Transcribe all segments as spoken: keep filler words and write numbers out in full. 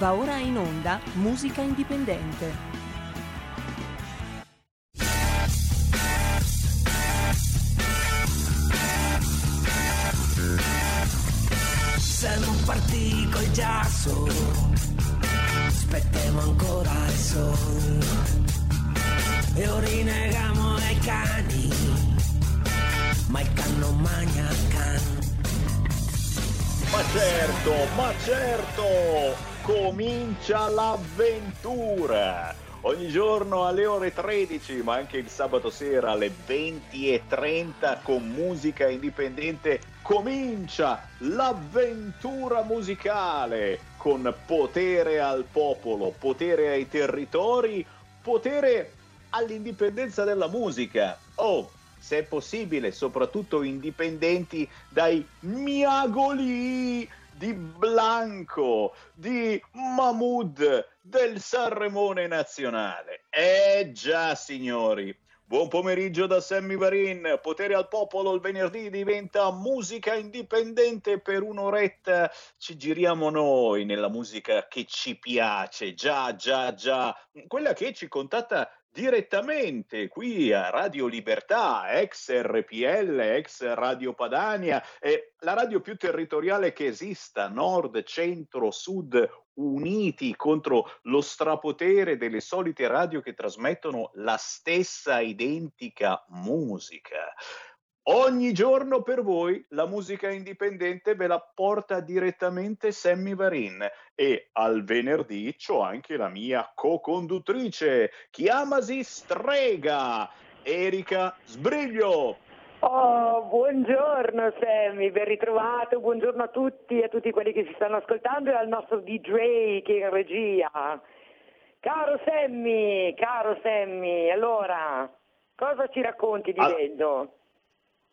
Va ora in onda Musica Indipendente. Se non partì col giasso, aspettiamo ancora il sole e orinegamo ai cani, ma il can non mangia il can. Ma certo, ma certo, comincia l'avventura! Ogni giorno alle ore tredici, ma anche il sabato sera alle venti e trenta con musica indipendente, comincia l'avventura musicale con potere al popolo, potere ai territori, potere all'indipendenza della musica. Oh! Se è possibile, soprattutto indipendenti dai miagoli di Blanco, di Mahmood, del Sanremone nazionale. Eh già, signori. Buon pomeriggio da Sammy Varin. Potere al popolo il venerdì diventa musica indipendente. Per un'oretta ci giriamo noi nella musica che ci piace. Già, già, già. Quella che ci contatta direttamente qui a Radio Libertà, ex R P L, ex Radio Padania, eh, la radio più territoriale che esista, nord, centro, sud, uniti contro lo strapotere delle solite radio che trasmettono la stessa identica musica. Ogni giorno per voi la musica indipendente ve la porta direttamente Sammy Varin e al venerdì c'ho anche la mia co-conduttrice, chiamasi Strega, Erika Sbriglio. Oh, buongiorno Sammy, ben ritrovato, buongiorno a tutti e a tutti quelli che ci stanno ascoltando e al nostro D J che è in regia. Caro Sammy, caro Sammy, allora, cosa ci racconti di bello? All-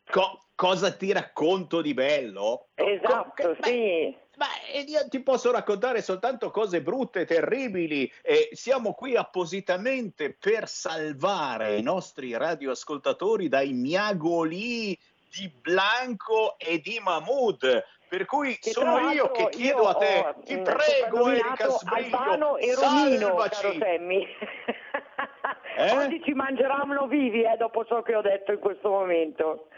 Co- cosa ti racconto di bello? Esatto, Co- che, sì. Ma, ma io ti posso raccontare soltanto cose brutte, terribili. E siamo qui appositamente per salvare i nostri radioascoltatori dai miagoli di Blanco e di Mahmood. Per cui che sono io che chiedo io a te, ho, ti prego Erika Sbriglio, Albano e Romino, salvaci. eh? Oggi ci mangeranno vivi, eh, dopo ciò che ho detto in questo momento.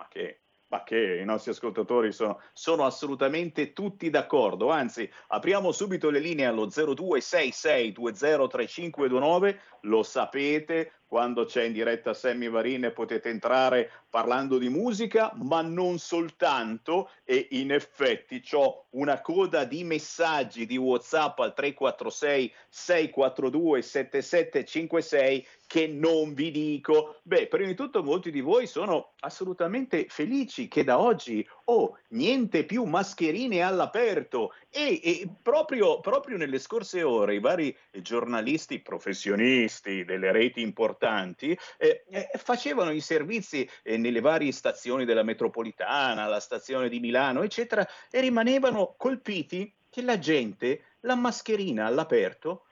Ma che, ma che i nostri ascoltatori sono, sono assolutamente tutti d'accordo, anzi apriamo subito le linee allo zero due sei sei due zero tre cinque due nove, lo sapete, quando c'è in diretta Sammy Varin potete entrare parlando di musica, ma non soltanto, e in effetti c'ho una coda di messaggi di WhatsApp al tre quattro sei sei quattro due sette sette cinque sei che non vi dico. Beh, prima di tutto molti di voi sono assolutamente felici che da oggi, oh, niente più mascherine all'aperto e, e proprio, proprio nelle scorse ore i vari giornalisti professionisti delle reti importanti eh, eh, facevano i servizi eh, nelle varie stazioni della metropolitana, la stazione di Milano, eccetera, e rimanevano colpiti che la gente la mascherina all'aperto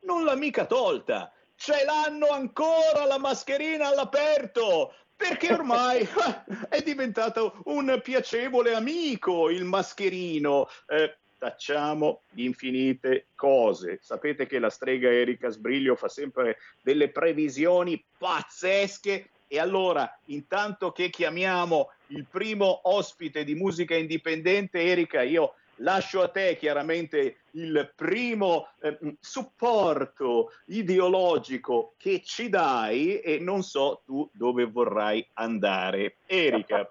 non l'ha mica tolta. Ce l'hanno ancora la mascherina all'aperto, perché ormai è diventato un piacevole amico il mascherino. Eh, tacciamo di infinite cose. Sapete che la strega Erika Sbriglio fa sempre delle previsioni pazzesche e allora intanto che chiamiamo il primo ospite di musica indipendente, Erika, io lascio a te chiaramente il primo eh, supporto ideologico che ci dai e non so tu dove vorrai andare. Erika.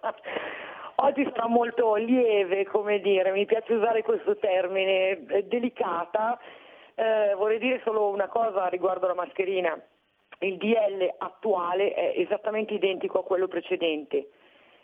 Oggi sarà molto lieve, come dire, mi piace usare questo termine, delicata. Eh, vorrei dire solo una cosa riguardo alla mascherina. Il D L attuale è esattamente identico a quello precedente.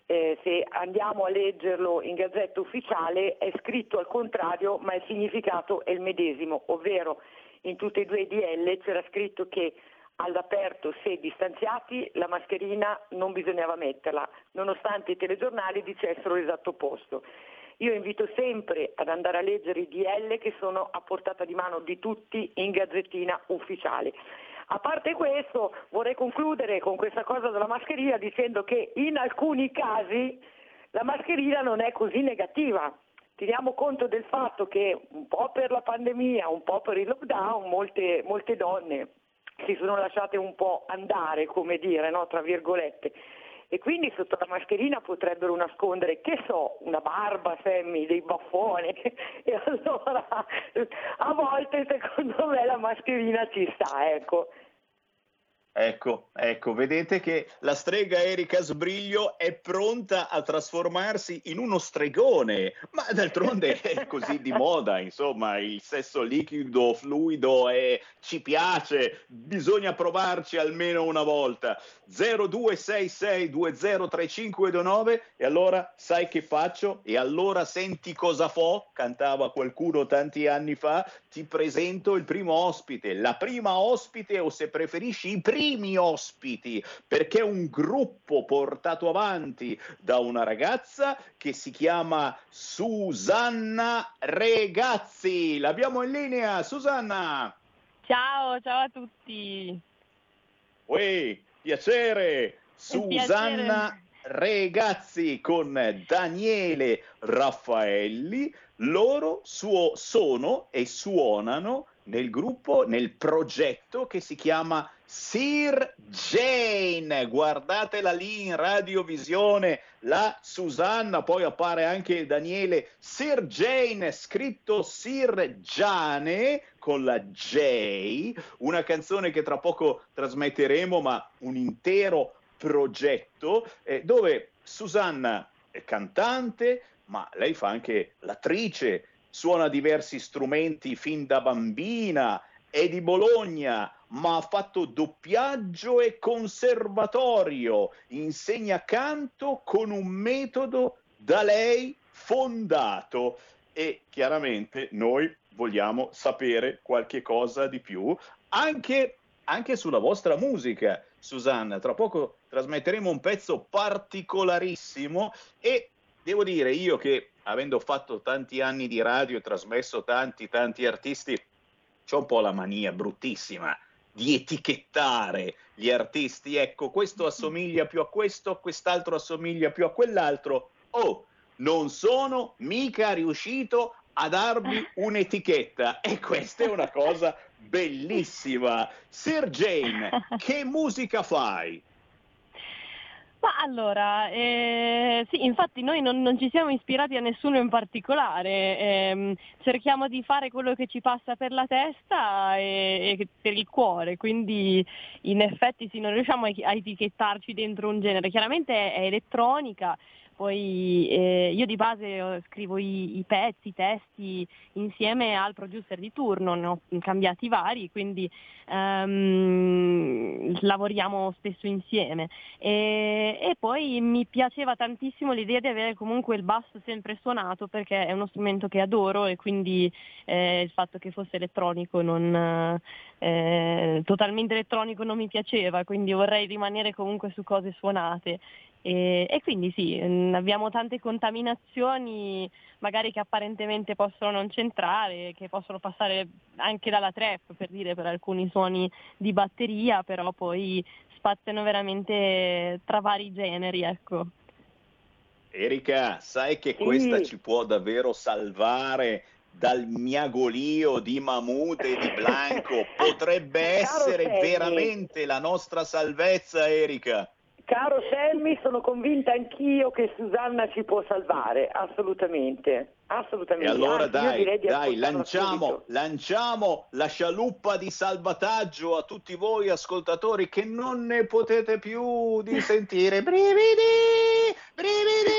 Eh, se andiamo a leggerlo in Gazzetta Ufficiale è scritto al contrario, ma il significato è il medesimo, ovvero in tutti e due i D L c'era scritto che all'aperto, se distanziati, la mascherina non bisognava metterla, nonostante i telegiornali dicessero l'esatto opposto. Io invito sempre ad andare a leggere i D L che sono a portata di mano di tutti in Gazzettina Ufficiale. A parte questo, vorrei concludere con questa cosa della mascherina dicendo che in alcuni casi la mascherina non è così negativa, teniamo conto del fatto che un po' per la pandemia, un po' per il lockdown, molte, molte donne si sono lasciate un po' andare, come dire, no, tra virgolette, e quindi sotto la mascherina potrebbero nascondere, che so, una barba, semmi, dei baffoni, e allora a volte secondo me la mascherina ci sta, ecco. Ecco, ecco, vedete che la strega Erika Sbriglio è pronta a trasformarsi in uno stregone, ma d'altronde è così di moda, insomma, il sesso liquido, fluido, è, ci piace, bisogna provarci almeno una volta. zero due sei sei due zero tre cinque due nove, e allora sai che faccio? E allora senti cosa fo? Cantava qualcuno tanti anni fa. Ti presento il primo ospite, la prima ospite, o se preferisci i primi primi ospiti, perché un gruppo portato avanti da una ragazza che si chiama Susanna Regazzi. L'abbiamo in linea, Susanna. Ciao, ciao a tutti. Uè, piacere. Susanna Regazzi con Daniele Raffaelli, loro suo, sono e suonano nel gruppo, nel progetto che si chiama Sir Jane. Guardatela lì in radiovisione, la Susanna, poi appare anche Daniele. Sir Jane, scritto Sir Giane con la J, una canzone che tra poco trasmetteremo, ma un intero progetto eh, dove Susanna è cantante, ma lei fa anche l'attrice, suona diversi strumenti fin da bambina, è di Bologna, ma ha fatto doppiaggio e conservatorio, insegna canto con un metodo da lei fondato. E chiaramente noi vogliamo sapere qualche cosa di più anche, anche sulla vostra musica, Susanna. Tra poco trasmetteremo un pezzo particolarissimo e devo dire io che, avendo fatto tanti anni di radio e trasmesso tanti, tanti artisti, c'ho un po' la mania bruttissima di etichettare gli artisti. Ecco, questo assomiglia più a questo, quest'altro assomiglia più a quell'altro. Oh, non sono mica riuscito a darvi un'etichetta. E questa è una cosa bellissima. Sir Jane, che musica fai? Ma allora, eh, sì, infatti noi non, non ci siamo ispirati a nessuno in particolare, eh, cerchiamo di fare quello che ci passa per la testa e, e per il cuore, quindi in effetti sì, non riusciamo a etichettarci dentro un genere. Chiaramente è elettronica, poi eh, io di base scrivo i, i pezzi, i testi insieme al producer di turno, ne ho cambiati vari, quindi um, lavoriamo spesso insieme e, e poi mi piaceva tantissimo l'idea di avere comunque il basso sempre suonato, perché è uno strumento che adoro, e quindi eh, il fatto che fosse elettronico, non eh, totalmente elettronico, non mi piaceva, quindi vorrei rimanere comunque su cose suonate. E, e quindi sì, abbiamo tante contaminazioni magari che apparentemente possono non c'entrare, che possono passare anche dalla trap, per dire, per alcuni suoni di batteria, però poi spaziano veramente tra vari generi, ecco. Erika, sai che sì, questa ci può davvero salvare dal miagolio di Mahmood e di Blanco, potrebbe essere veramente la nostra salvezza, Erika. Caro Sammy, sono convinta anch'io che Susanna ci può salvare, assolutamente, assolutamente. E allora ah, dai, dai, lanciamo, lanciamo la scialuppa di salvataggio a tutti voi ascoltatori che non ne potete più di sentire. Brividi, brividi!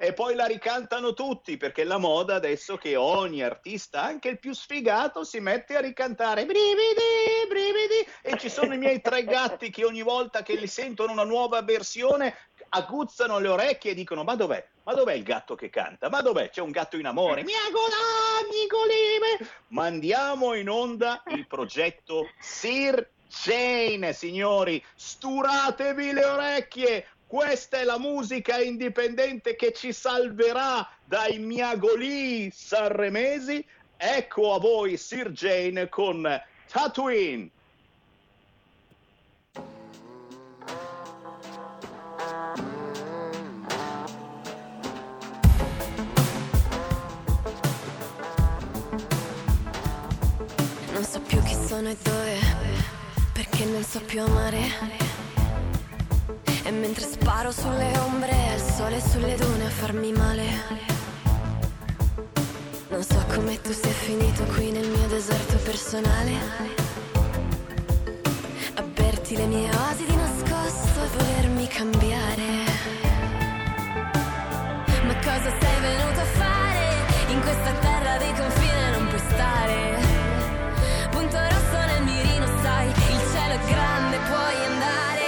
E poi la ricantano tutti, perché è la moda adesso che ogni artista, anche il più sfigato, si mette a ricantare. Brividi, brividi! E ci sono i miei tre gatti che ogni volta che li sentono una nuova versione aguzzano le orecchie e dicono: ma dov'è? Ma dov'è il gatto che canta? Ma dov'è? C'è un gatto in amore. Mandiamo in onda il progetto Sir Jane, signori, sturatevi le orecchie. Questa è la musica indipendente che ci salverà dai miagolii sanremesi. Ecco a voi Sir Jane con Tatooine. Perso noi due, perché non so più amare. E mentre sparo sulle ombre, al sole e sulle dune a farmi male. Non so come tu sei finito qui nel mio deserto personale, a berti le mie oasi di nascosto e volermi cambiare. Ma cosa sei venuto a fare? In questa terra dei confini non puoi stare. Punto rosso nel mirino, sai, il cielo è grande, puoi andare.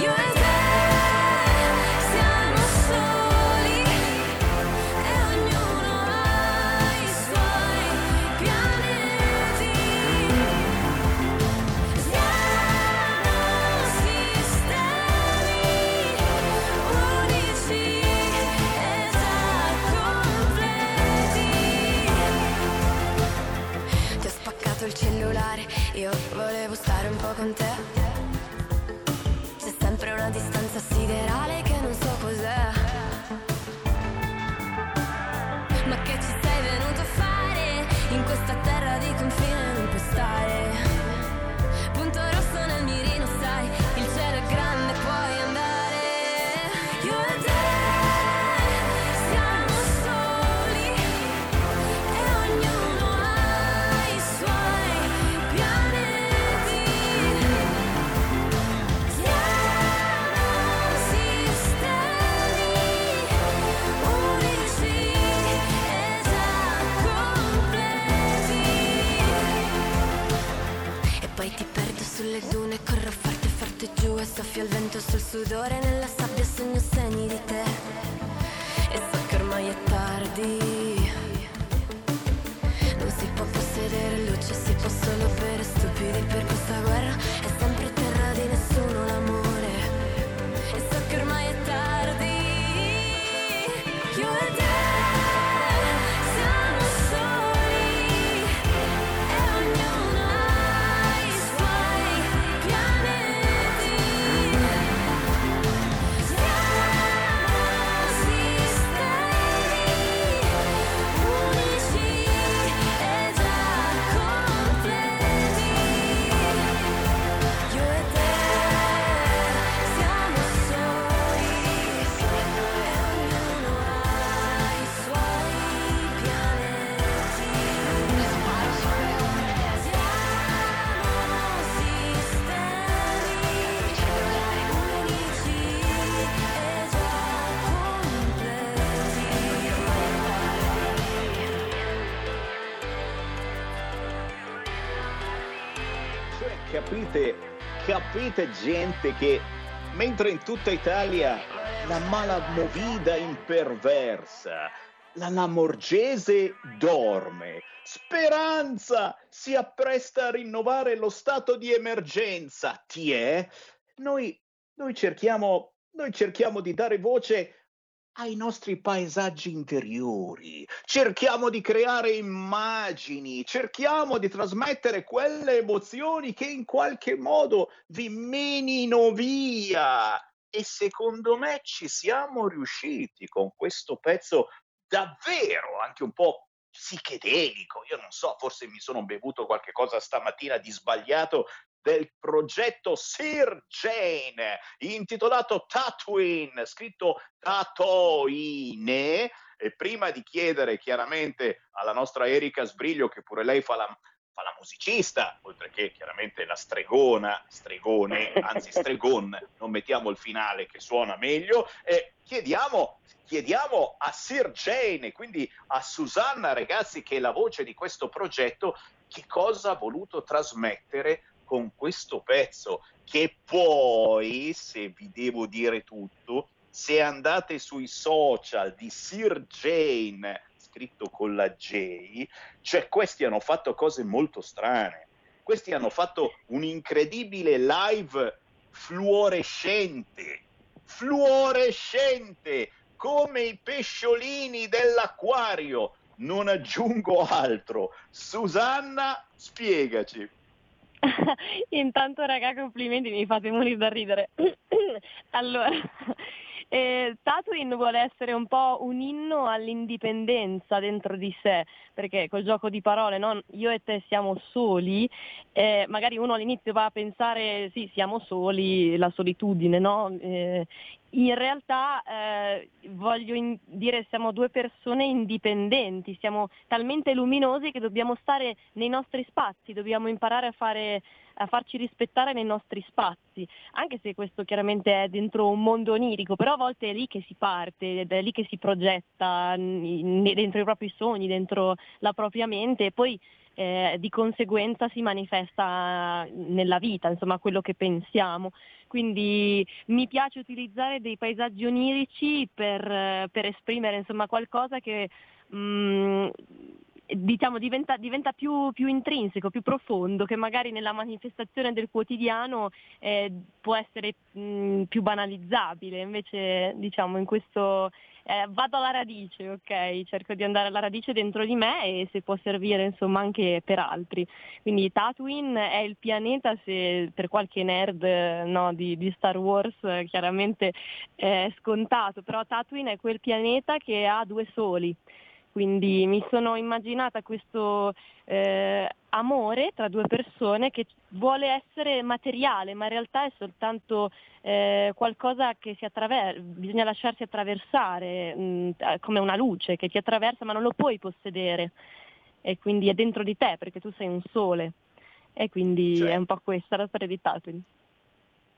Io e te siamo soli e ognuno ha i suoi pianeti. Siamo sistemi unici e già completi. Ti ho spaccato il cellulare, io volevo stare un po' con te. Sempre una distanza siderale che non so cos'è. Ma che ci sei venuto a fare? In questa terra di confine non puoi stare. Punto rosso nel mirino, sai, il cielo è grande, puoi andare. Io e te siamo soli e ognuno ha i suoi pianeti. Poi ti perdo sulle dune, corro forte forte giù e soffio il vento sul sudore. Nella sabbia sogno segni di te e so che ormai è tardi. Non si può possedere luce, si può solo bere stupidi per questa guerra. È sempre terra di nessuno l'amore e so che ormai è tardi. Io e te siamo soli e ognuno Capite, capite gente che mentre in tutta Italia la malamovida imperversa, la Lamorgese dorme, Speranza si appresta a rinnovare lo stato di emergenza, ti è? Noi, noi cerchiamo, noi cerchiamo di dare voce ai nostri paesaggi interiori, cerchiamo di creare immagini, cerchiamo di trasmettere quelle emozioni che in qualche modo vi menino via. E secondo me ci siamo riusciti con questo pezzo davvero anche un po' psichedelico. Io non so, forse mi sono bevuto qualche cosa stamattina di sbagliato, del progetto Sir Jane, intitolato Tatooine, scritto Tatoine. E prima di chiedere chiaramente alla nostra Erika Sbriglio, che pure lei fa la, fa la musicista, oltre che chiaramente la stregona, stregone, anzi stregon, non mettiamo il finale che suona meglio, e chiediamo, chiediamo a Sir Jane, quindi a Susanna Regazzi, che è la voce di questo progetto, che cosa ha voluto trasmettere con questo pezzo, che poi, se vi devo dire tutto, se andate sui social di Sir Jane, scritto con la J, cioè questi hanno fatto cose molto strane. Questi hanno fatto un incredibile live fluorescente, fluorescente, come i pesciolini dell'acquario. Non aggiungo altro. Susanna, spiegaci. Intanto, raga, complimenti, mi fate morire da ridere. Allora, E Tatooine vuole essere un po' un inno all'indipendenza dentro di sé, perché col gioco di parole, no? Io e te siamo soli, eh, magari uno all'inizio va a pensare sì, siamo soli, la solitudine, no? Eh, in realtà eh, voglio in- dire siamo due persone indipendenti, siamo talmente luminosi che dobbiamo stare nei nostri spazi, dobbiamo imparare a fare a farci rispettare nei nostri spazi, anche se questo chiaramente è dentro un mondo onirico, però a volte è lì che si parte, è lì che si progetta dentro i propri sogni, dentro la propria mente, e poi eh, di conseguenza si manifesta nella vita, insomma, quello che pensiamo. Quindi mi piace utilizzare dei paesaggi onirici per, per esprimere, insomma, qualcosa che mh, diciamo diventa, diventa più, più intrinseco, più profondo, che magari nella manifestazione del quotidiano eh, può essere mh, più banalizzabile, invece diciamo in questo eh, vado alla radice, ok? Cerco di andare alla radice dentro di me e se può servire insomma anche per altri. Quindi Tatooine è il pianeta, se per qualche nerd no, di, di Star Wars chiaramente è scontato, però Tatooine è quel pianeta che ha due soli. Quindi mi sono immaginata questo eh, amore tra due persone che vuole essere materiale, ma in realtà è soltanto eh, qualcosa che si attraver- bisogna lasciarsi attraversare, mh, come una luce che ti attraversa ma non lo puoi possedere, e quindi è dentro di te perché tu sei un sole, e quindi cioè, è un po' questa la storia di Tatooine.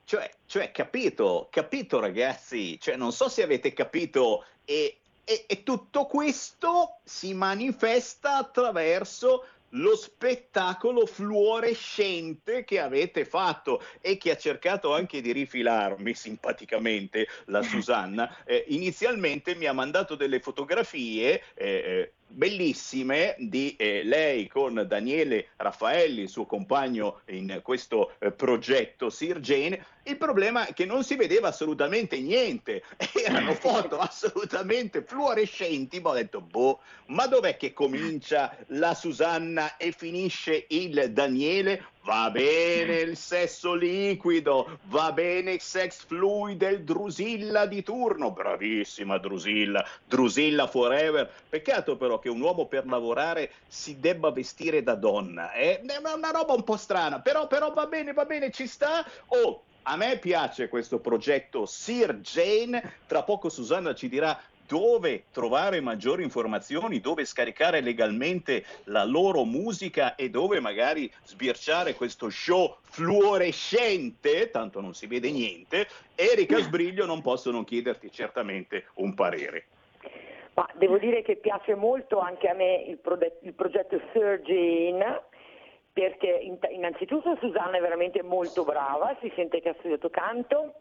Cioè, cioè capito, capito ragazzi, cioè non so se avete capito, e E, e tutto questo si manifesta attraverso lo spettacolo fluorescente che avete fatto e che ha cercato anche di rifilarmi simpaticamente la Susanna. Eh, inizialmente mi ha mandato delle fotografie eh, bellissime di eh, lei con Daniele Raffaelli, il suo compagno in questo eh, progetto Sir Jane. Il problema è che non si vedeva assolutamente niente, erano foto assolutamente fluorescenti, ma ho detto boh, ma dov'è che comincia la Susanna e finisce il Daniele? Va bene il sesso liquido, va bene il sex fluid del Drusilla di turno, bravissima Drusilla, Drusilla forever. Peccato però che un uomo per lavorare si debba vestire da donna, eh? È una roba un po' strana, però, però va bene, va bene, ci sta. Oh, a me piace questo progetto Sir Jane. Tra poco Susanna ci dirà dove trovare maggiori informazioni, dove scaricare legalmente la loro musica e dove magari sbirciare questo show fluorescente, tanto non si vede niente. Erika Sbriglio, non posso non chiederti certamente un parere. Ma devo dire che piace molto anche a me il, pro- il progetto Sir Jane, perché in- innanzitutto Susanna è veramente molto brava, si sente che ha studiato canto.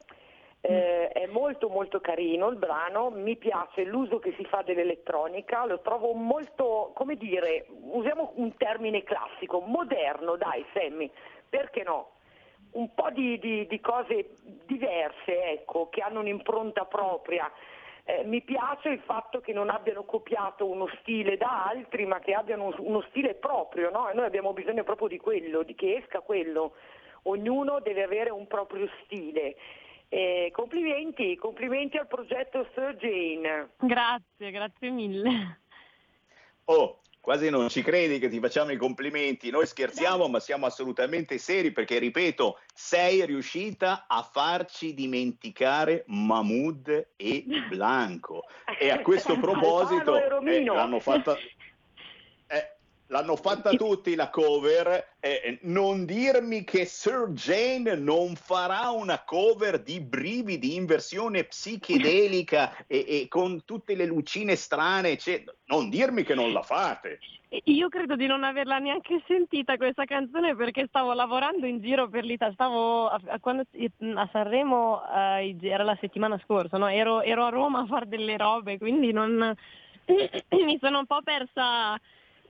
Eh, è molto molto carino il brano, mi piace l'uso che si fa dell'elettronica, lo trovo molto, come dire, usiamo un termine classico, moderno, dai Sammy, perché no? Un po' di, di, di cose diverse, ecco, che hanno un'impronta propria. Eh, mi piace il fatto che non abbiano copiato uno stile da altri, ma che abbiano uno stile proprio, no? E noi abbiamo bisogno proprio di quello, di che esca quello, ognuno deve avere un proprio stile. Eh, complimenti, complimenti al progetto Sir Jane. Grazie, grazie mille. Oh, quasi non ci credi che ti facciamo i complimenti. Noi scherziamo, ma siamo assolutamente seri perché, ripeto, sei riuscita a farci dimenticare Mahmood e Blanco. E a questo proposito eh, l'hanno fatta... Eh, L'hanno fatta tutti la cover, eh, non dirmi che Sir Jane non farà una cover di Brividi in versione psichedelica e, e con tutte le lucine strane, cioè, non dirmi che non la fate. Io credo di non averla neanche sentita questa canzone perché stavo lavorando in giro per l'Italia, stavo a, a, quando, a Sanremo, eh, era la settimana scorsa, no? ero, ero a Roma a fare delle robe, quindi non mi sono un po' persa...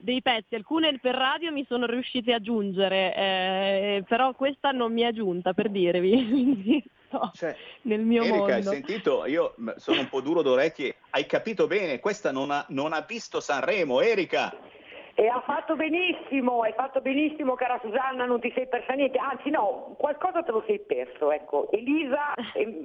dei pezzi, alcune per radio mi sono riuscite a giungere, eh, però questa non mi è giunta, per dirvi, quindi no, cioè, nel mio Erika, mondo. Hai sentito? Io sono un po' duro d'orecchie, hai capito bene, questa non ha, non ha visto Sanremo, Erika? E ha fatto benissimo, hai fatto benissimo cara Susanna, non ti sei persa niente, anzi no, qualcosa te lo sei perso, ecco. Elisa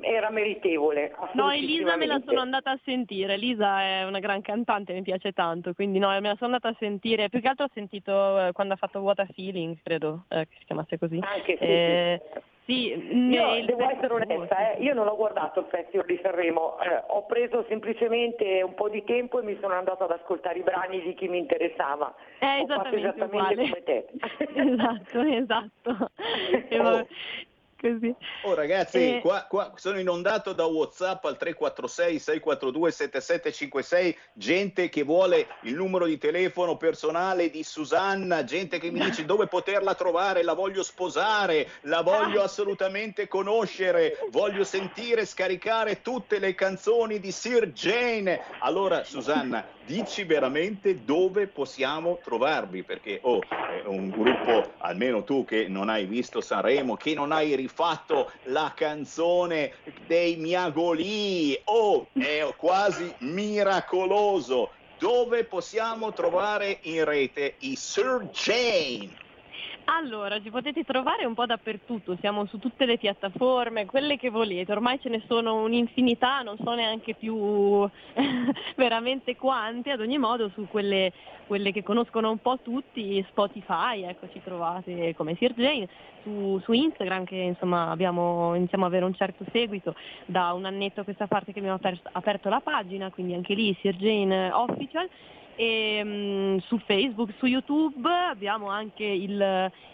era meritevole. No, Elisa me la sono andata a sentire, Elisa è una gran cantante, mi piace tanto, quindi no, me la sono andata a sentire, più che altro ho sentito quando ha fatto What a Feeling, credo eh, che si chiamasse così. Anche sì, eh, sì. Sì, io devo essere onesta, eh, io non ho guardato il Festival di Sanremo, eh, ho preso semplicemente un po' di tempo e mi sono andata ad ascoltare i brani di chi mi interessava. Eh, ho fatto esattamente come te. Esatto, esatto. E oh. Così. Oh ragazzi, eh. qua, qua sono inondato da WhatsApp al tre quattro sei sei quattro due sette sette cinque sei, gente che vuole il numero di telefono personale di Susanna, gente che mi dice dove poterla trovare, la voglio sposare, la voglio assolutamente conoscere, voglio sentire, scaricare tutte le canzoni di Sir Jane. Allora Susanna, dici veramente dove possiamo trovarvi, perché oh, è un gruppo, almeno tu che non hai visto Sanremo, che non hai rifatto la canzone dei Miagolì, oh, è quasi miracoloso. Dove possiamo trovare in rete i Sir Jane? Allora, ci potete trovare un po' dappertutto, siamo su tutte le piattaforme, quelle che volete, ormai ce ne sono un'infinità, non so neanche più veramente quante, ad ogni modo su quelle, quelle che conoscono un po' tutti, Spotify, ecco ci trovate come Sir Jane, su, su Instagram che insomma abbiamo, iniziamo ad avere un certo seguito, da un annetto a questa parte che abbiamo aper- aperto la pagina, quindi anche lì Sir Jane Official. E, um, su Facebook, su YouTube abbiamo anche il,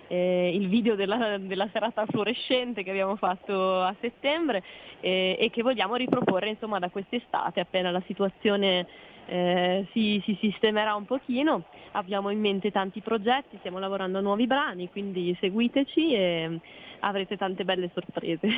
eh, il video della, della serata fluorescente che abbiamo fatto a settembre eh, e che vogliamo riproporre insomma da quest'estate appena la situazione eh, si, si sistemerà un pochino. Abbiamo in mente tanti progetti, stiamo lavorando a nuovi brani, quindi seguiteci e avrete tante belle sorprese.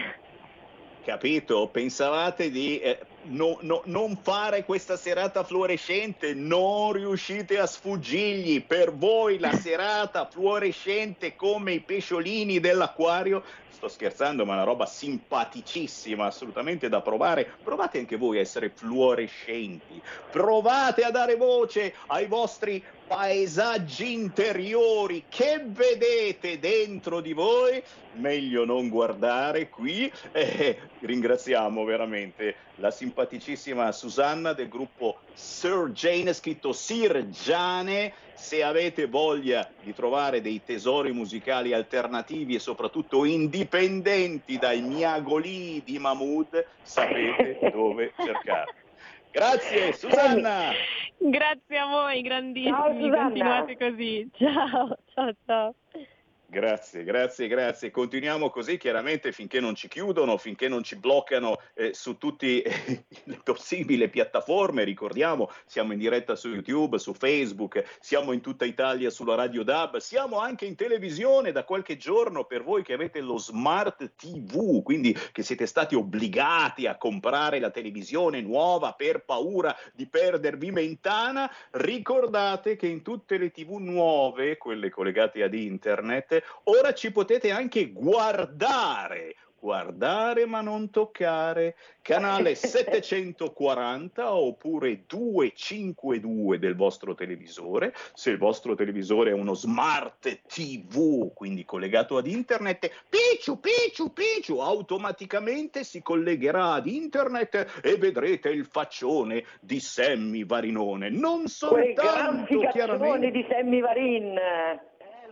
Capito? Pensavate di eh, no, no, non fare questa serata fluorescente, non riuscite a sfuggirgli. Per voi la serata fluorescente come i pesciolini dell'acquario, sto scherzando, ma è una roba simpaticissima, assolutamente da provare. Provate anche voi a essere fluorescenti, provate a dare voce ai vostri paesaggi interiori che vedete dentro di voi, meglio non guardare qui. Eh, ringraziamo veramente la simpaticissima Susanna del gruppo Sir Jane, scritto Sir Jane. Se avete voglia di trovare dei tesori musicali alternativi e soprattutto indipendenti dai miagolì di Mahmood, sapete dove cercare. Grazie Susanna. Grazie a voi, grandissimi. Ciao, continuate così. Ciao, ciao, ciao. Grazie, grazie, grazie. Continuiamo così chiaramente finché non ci chiudono, finché non ci bloccano eh, su tutte eh, le possibili piattaforme. Ricordiamo, siamo in diretta su YouTube, su Facebook, siamo in tutta Italia sulla Radio D A B, siamo anche in televisione da qualche giorno per voi che avete lo Smart T V, quindi che siete stati obbligati a comprare la televisione nuova per paura di perdervi Mentana. Ricordate che in tutte le T V nuove, quelle collegate ad internet, ora ci potete anche guardare, guardare ma non toccare, canale settecentoquaranta oppure duecentocinquantadue del vostro televisore, se il vostro televisore è uno smart T V, quindi collegato ad internet, picciu picciu picciu, automaticamente si collegherà ad internet e vedrete il faccione di Sammy Varinone, non soltanto chiaramente di Sammy Varin.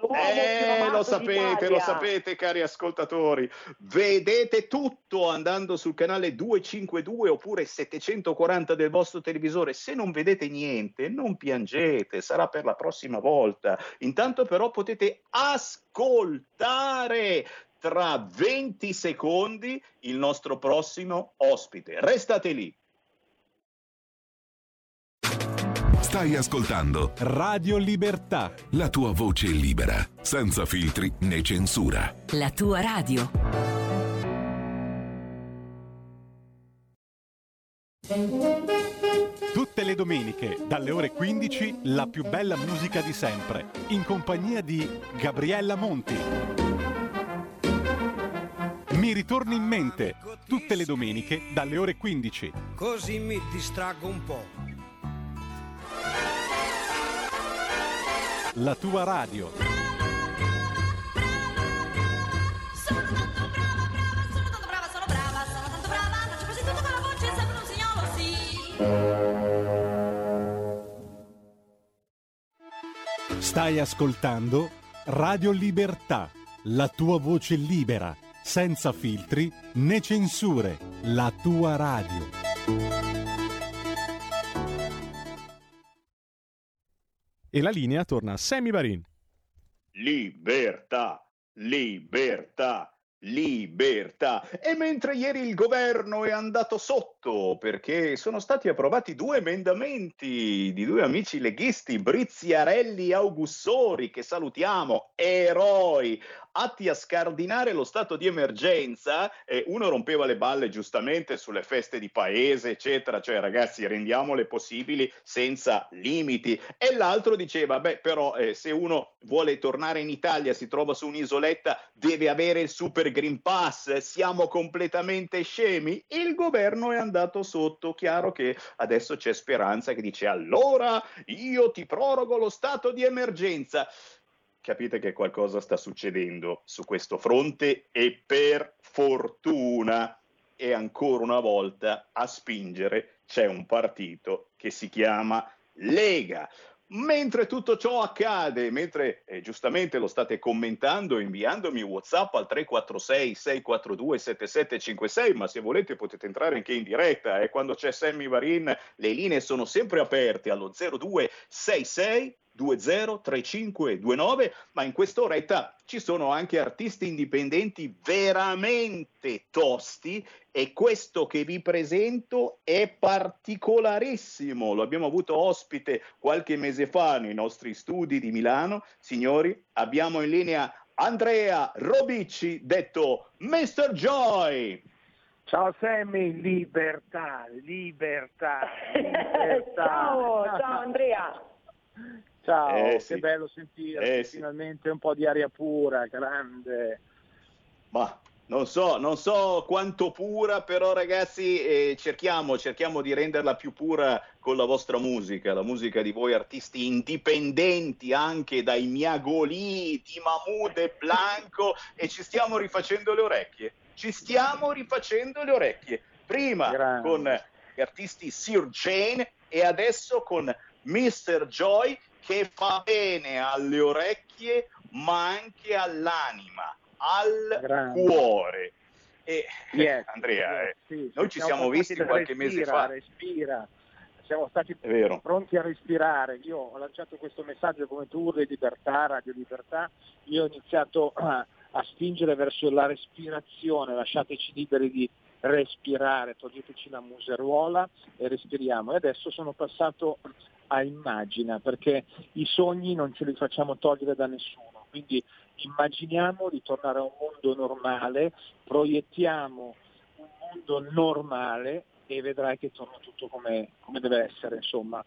Eh, lo sapete, lo sapete cari ascoltatori, vedete tutto andando sul canale duecentocinquantadue oppure settecentoquaranta del vostro televisore. Se non vedete niente non piangete, sarà per la prossima volta. Intanto però potete ascoltare tra venti secondi il nostro prossimo ospite, restate lì. Stai ascoltando Radio Libertà, la tua voce libera, senza filtri né censura. La tua radio. Tutte le domeniche, dalle ore quindici, la più bella musica di sempre, in compagnia di Gabriella Monti. Mi ritorni in mente, tutte le domeniche, dalle ore quindici. Così mi distraggo un po'. la tua radio. Stai ascoltando Radio Libertà, la tua voce libera, senza filtri né censure, la tua radio. E la linea torna a Semi Varin. Libertà, libertà. Libertà. E mentre ieri il governo è andato sotto perché sono stati approvati due emendamenti di due amici leghisti, Briziarelli e Augussori, che salutiamo, eroi, atti a scardinare lo stato di emergenza, e uno rompeva le balle giustamente sulle feste di paese eccetera, cioè ragazzi rendiamole possibili senza limiti, e l'altro diceva beh però eh, se uno vuole tornare in Italia, si trova su un'isoletta, deve avere il super green pass, siamo completamente scemi. Il governo è andato sotto, chiaro che adesso c'è Speranza che dice allora io ti prorogo lo stato di emergenza. Capite che qualcosa sta succedendo su questo fronte, e per fortuna, e ancora una volta a spingere c'è un partito che si chiama Lega. Mentre tutto ciò accade, mentre eh, giustamente lo state commentando, inviandomi WhatsApp al tre quattro sei sei quattro due sette sette cinque sei, ma se volete potete entrare anche in diretta, e eh, quando c'è Sammy Varin le linee sono sempre aperte allo zero due sei sei due zero tre cinque due nove, ma in quest'oretta ci sono anche artisti indipendenti veramente tosti, e questo che vi presento è particolarissimo, lo abbiamo avuto ospite qualche mese fa nei nostri studi di Milano. Signori, abbiamo in linea Andrea Robicci, detto mister Joy. Ciao Sammy, libertà, libertà, libertà. Ciao, ciao Andrea. Ciao, eh, che sì. Bello sentire eh, finalmente sì. Un po' di aria pura, grande. Ma non so, non so quanto pura, però ragazzi eh, cerchiamo, cerchiamo di renderla più pura con la vostra musica, la musica di voi artisti indipendenti, anche dai Miagolì, di Mahmood e Blanco, e ci stiamo rifacendo le orecchie, ci stiamo rifacendo le orecchie, prima grande. Con gli artisti Sir Jane e adesso con mister Joy, che fa bene alle orecchie ma anche all'anima, al grande. Cuore. E, yes, Andrea, yes, sì, noi ci siamo visti qualche respira, mese fa. Respira. Siamo stati pronti a respirare. Io ho lanciato questo messaggio come tu, di libertà, Radio Libertà. Io ho iniziato a, a spingere verso la respirazione, lasciateci liberi di respirare, toglieteci la museruola e respiriamo. E adesso sono passato a immagina, perché i sogni non ce li facciamo togliere da nessuno, quindi immaginiamo di tornare a un mondo normale, proiettiamo un mondo normale e vedrai che torna tutto come, come deve essere, insomma.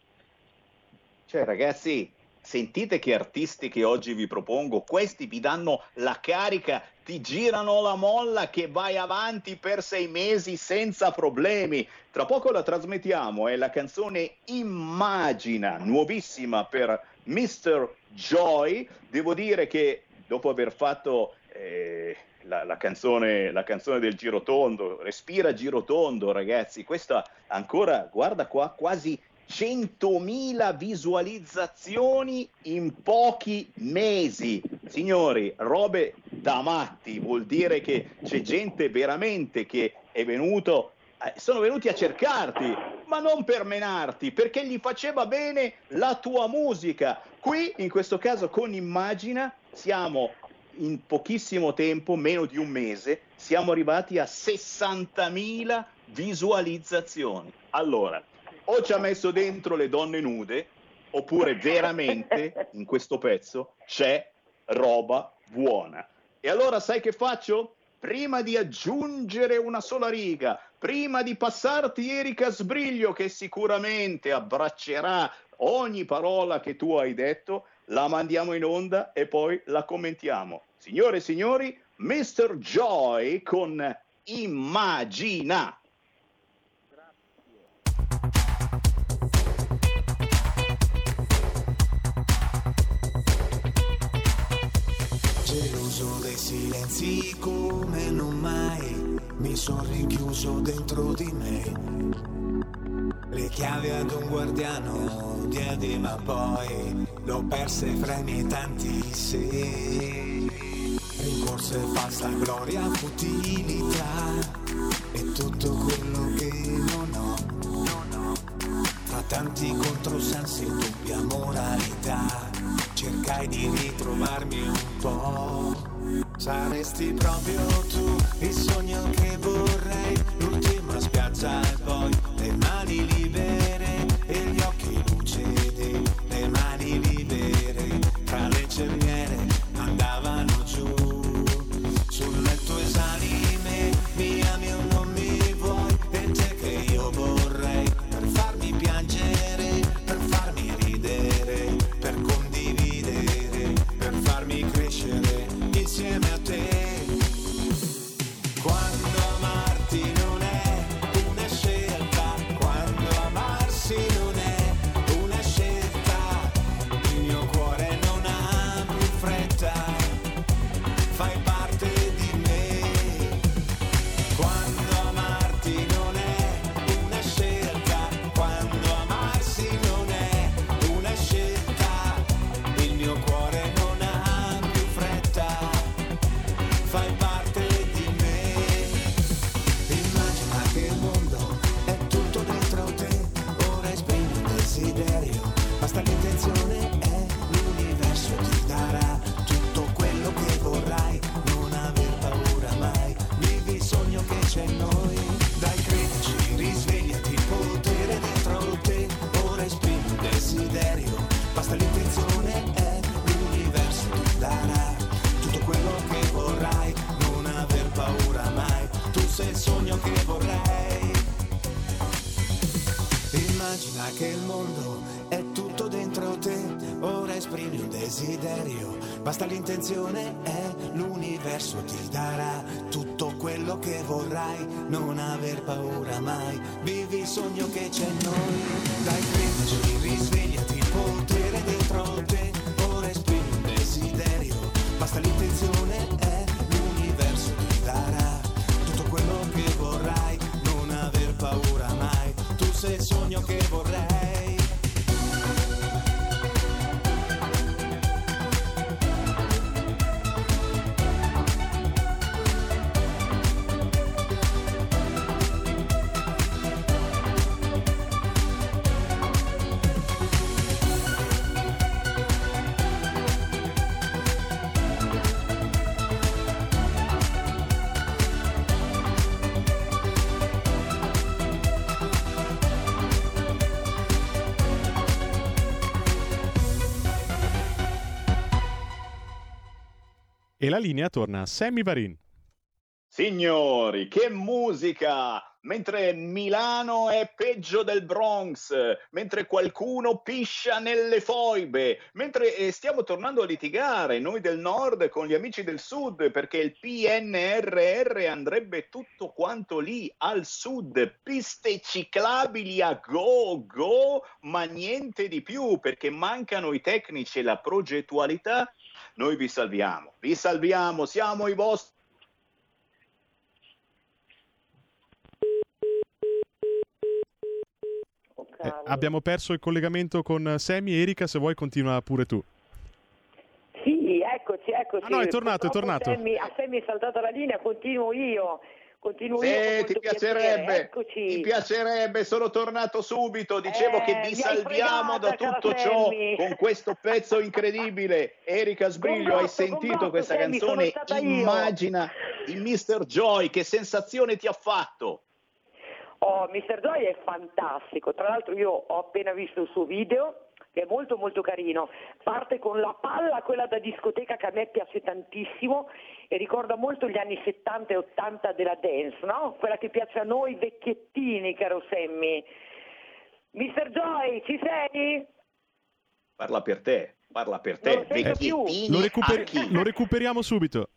Cioè ragazzi, sentite che artisti che oggi vi propongo, questi vi danno la carica, ti girano la molla che vai avanti per sei mesi senza problemi. Tra poco la trasmettiamo, è la canzone Immagina, nuovissima per mister Joy. Devo dire che dopo aver fatto eh, la, la, canzone, la canzone del Girotondo, Respira Girotondo, ragazzi, questa ancora, guarda qua, quasi centomila visualizzazioni in pochi mesi. Signori, robe da matti, vuol dire che c'è gente veramente che è venuto, sono venuti a cercarti, ma non per menarti, perché gli faceva bene la tua musica. Qui, in questo caso con Immagina, siamo in pochissimo tempo, meno di un mese, siamo arrivati a sessantamila visualizzazioni. Allora, o ci ha messo dentro le donne nude, oppure veramente in questo pezzo c'è roba buona. E allora sai che faccio? Prima di aggiungere una sola riga, prima di passarti Erika Sbriglio, che sicuramente abbraccerà ogni parola che tu hai detto, la mandiamo in onda e poi la commentiamo. Signore e signori, mister Joy con Immagina. Grazie. Anzi, come non mai, mi sono rinchiuso dentro di me. Le chiavi ad un guardiano diedi, ma poi l'ho perse fra i miei tanti sì. Rincorse falsa gloria, futilità e tutto quello che non ho, non ho. Tra tanti controsensi e dubbia moralità cercai di ritrovarmi un po'. Saresti proprio tu il sogno che vorrei, l'ultima spiaggia e poi le mani libere e gli occhi lucidi, le mani libere tra le cerniere andavano giù sul letto esanime, mi ami o non mi vuoi, e te che io vorrei per farmi piangere, per farmi ridere, per condividere, per farmi crescere insieme a te. Quando amarti non è una scelta, quando amarsi non è una scelta, il mio cuore non ha più fretta, fai parte di me. Quando amarti non è una scelta, quando amarsi non è una scelta, il mio cuore non ha più fretta, fai parte di me. Immagina che il mondo è tutto dentro te, ora esprimi un desiderio, basta l'intenzione è, l'universo ti darà tutto quello che vorrai, non aver paura mai, vivi il sogno che c'è in noi. Dai credici, risvegliati, potere dentro te, ora esprimi un desiderio, basta l'intenzione è, l'universo ti darà tutto quello che vorrai, non aver paura mai, tu sei il sogno che vorrei. Immagina che il mondo è tutto dentro te, ora esprimi un desiderio, basta l'intenzione è, l'universo ti darà tutto quello che vorrai, non aver paura mai, vivi il sogno che c'è in noi. Dai credici, risvegliati, potere dentro te, ora esprimi un desiderio, basta l'intenzione è, l'universo ti darà tutto quello che vorrai, non aver paura mai, tu sei il sogno che vorrei. E la linea torna a Sammy Varin. Signori, che musica! Mentre Milano è peggio del Bronx, mentre qualcuno piscia nelle foibe, mentre stiamo tornando a litigare noi del nord con gli amici del sud, perché il P N R R andrebbe tutto quanto lì al sud, piste ciclabili a go go, ma niente di più, perché mancano i tecnici e la progettualità. Noi vi salviamo, vi salviamo, siamo i vostri. Eh, abbiamo perso il collegamento con Sammy. Erika, se vuoi continua pure tu. Sì, eccoci, eccoci. Ah, no, è tornato, purtroppo è tornato. Sammy, a Sammy è saltata la linea, continuo io. Continuo io. Ti piacerebbe, ti piacerebbe, sono tornato subito. Dicevo eh, che vi salviamo fregata, da tutto ciò Sammy, con questo pezzo incredibile. Erika Sbriglio, combatto, hai sentito combatto, questa Sammy, canzone? Immagina io. Il mister Joy, che sensazione ti ha fatto? Oh, mister Joy è fantastico, tra l'altro io ho appena visto il suo video, che è molto molto carino, parte con la palla, quella da discoteca che a me piace tantissimo e ricorda molto gli anni settanta e ottanta della dance, no? Quella che piace a noi vecchiettini, caro Sammy. mister Joy, ci sei? Parla per te, parla per te, non vecchiettini. Lo, recuper- lo recuperiamo subito.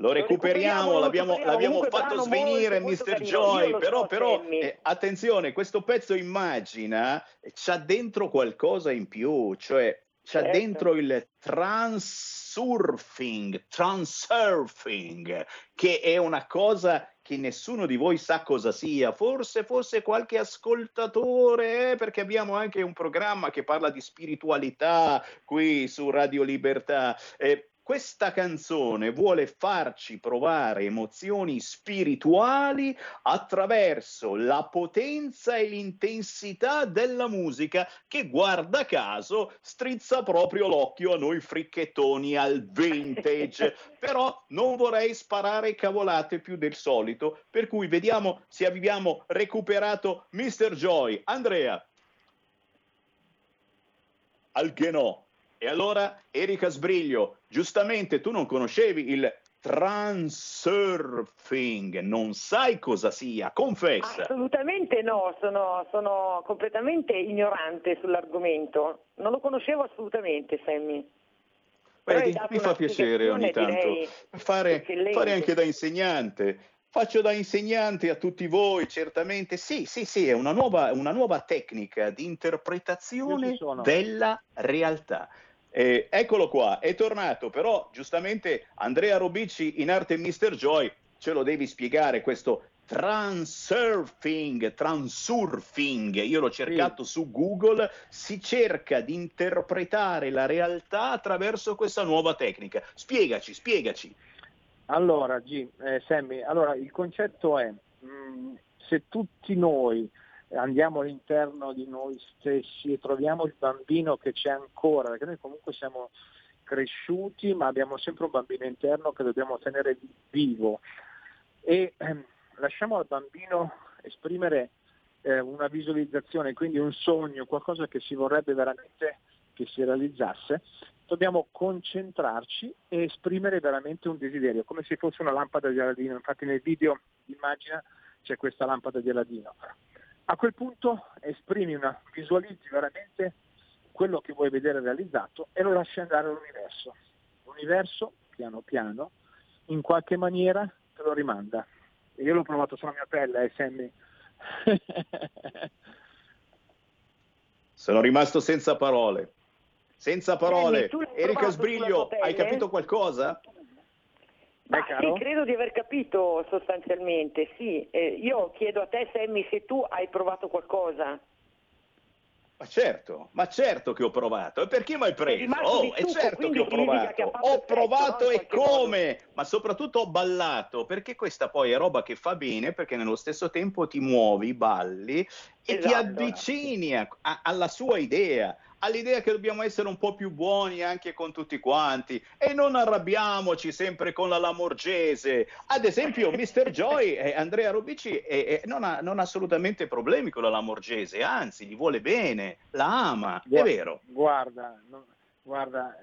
Lo recuperiamo, lo recuperiamo, l'abbiamo, recuperiamo. l'abbiamo fatto svenire mister Joy, però, so, però eh, attenzione, questo pezzo immagina c'ha dentro qualcosa in più, cioè c'è certo. dentro il transurfing, transurfing, che è una cosa che nessuno di voi sa cosa sia, forse forse qualche ascoltatore, eh, perché abbiamo anche un programma che parla di spiritualità qui su Radio Libertà. Eh, questa canzone vuole farci provare emozioni spirituali attraverso la potenza e l'intensità della musica che, guarda caso, strizza proprio l'occhio a noi fricchettoni, al vintage. Però non vorrei sparare cavolate più del solito, per cui vediamo se abbiamo recuperato mister Joy. Andrea? Anche no. E allora, Erika Sbriglio, giustamente tu non conoscevi il transurfing, non sai cosa sia, confessa. Assolutamente no, sono, sono completamente ignorante sull'argomento, non lo conoscevo assolutamente, Sammy. Vedi, mi fa piacere ogni tanto fare, fare anche da insegnante. Faccio da insegnante a tutti voi, certamente. Sì, sì, sì, è una nuova, una nuova tecnica di interpretazione della realtà. Eh, eccolo qua, è tornato, però giustamente Andrea Robici in arte mister Joy ce lo devi spiegare questo transurfing, transurfing, io l'ho cercato sì. su Google, si cerca di interpretare la realtà attraverso questa nuova tecnica. Spiegaci, spiegaci. Allora, G, eh, Sammy, allora il concetto è mh, se tutti noi andiamo all'interno di noi stessi e troviamo il bambino che c'è ancora, perché noi comunque siamo cresciuti ma abbiamo sempre un bambino interno che dobbiamo tenere vivo, e ehm, lasciamo al bambino esprimere eh, una visualizzazione, quindi un sogno, qualcosa che si vorrebbe veramente che si realizzasse, dobbiamo concentrarci e esprimere veramente un desiderio, come se fosse una lampada di Aladino. Infatti nel video immagina c'è questa lampada di Aladino. A quel punto esprimi una, visualizzi veramente quello che vuoi vedere realizzato e lo lasci andare all'universo. L'universo, piano piano, in qualche maniera te lo rimanda. E io l'ho provato sulla mia pelle, eh, Sammy. Sono rimasto senza parole. Senza parole, Erika Sbriglio, hai capito qualcosa? Ma sì, credo di aver capito sostanzialmente, sì. Eh, io chiedo a te, Sammy, se tu hai provato qualcosa. Ma certo, ma certo che ho provato. E perché mi hai preso? Oh, è certo che ho provato. Ho provato e come? Ma soprattutto ho ballato, perché questa poi è roba che fa bene, perché nello stesso tempo ti muovi, balli e ti avvicini a, a, alla sua idea. All'idea che dobbiamo essere un po' più buoni anche con tutti quanti e non arrabbiamoci sempre con la Lamorgese. Ad esempio mister Joy, eh, Andrea Robici eh, eh, non ha non assolutamente problemi con la Lamorgese, anzi gli vuole bene, la ama, guarda, è vero? Guarda, no, guarda,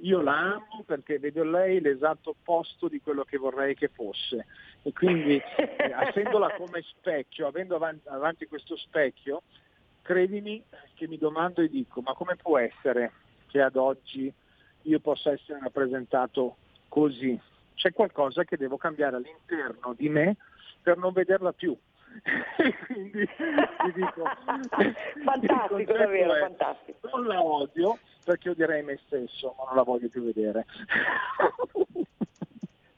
io la amo perché vedo lei l'esatto opposto di quello che vorrei che fosse e quindi eh, essendola come specchio, avendo avanti, avanti questo specchio, credimi che mi domando e dico, ma come può essere che ad oggi io possa essere rappresentato così? C'è qualcosa che devo cambiare all'interno di me per non vederla più. Quindi ti dico, fantastico, davvero, è, fantastico. Non la odio perché odierei me stesso, ma non la voglio più vedere.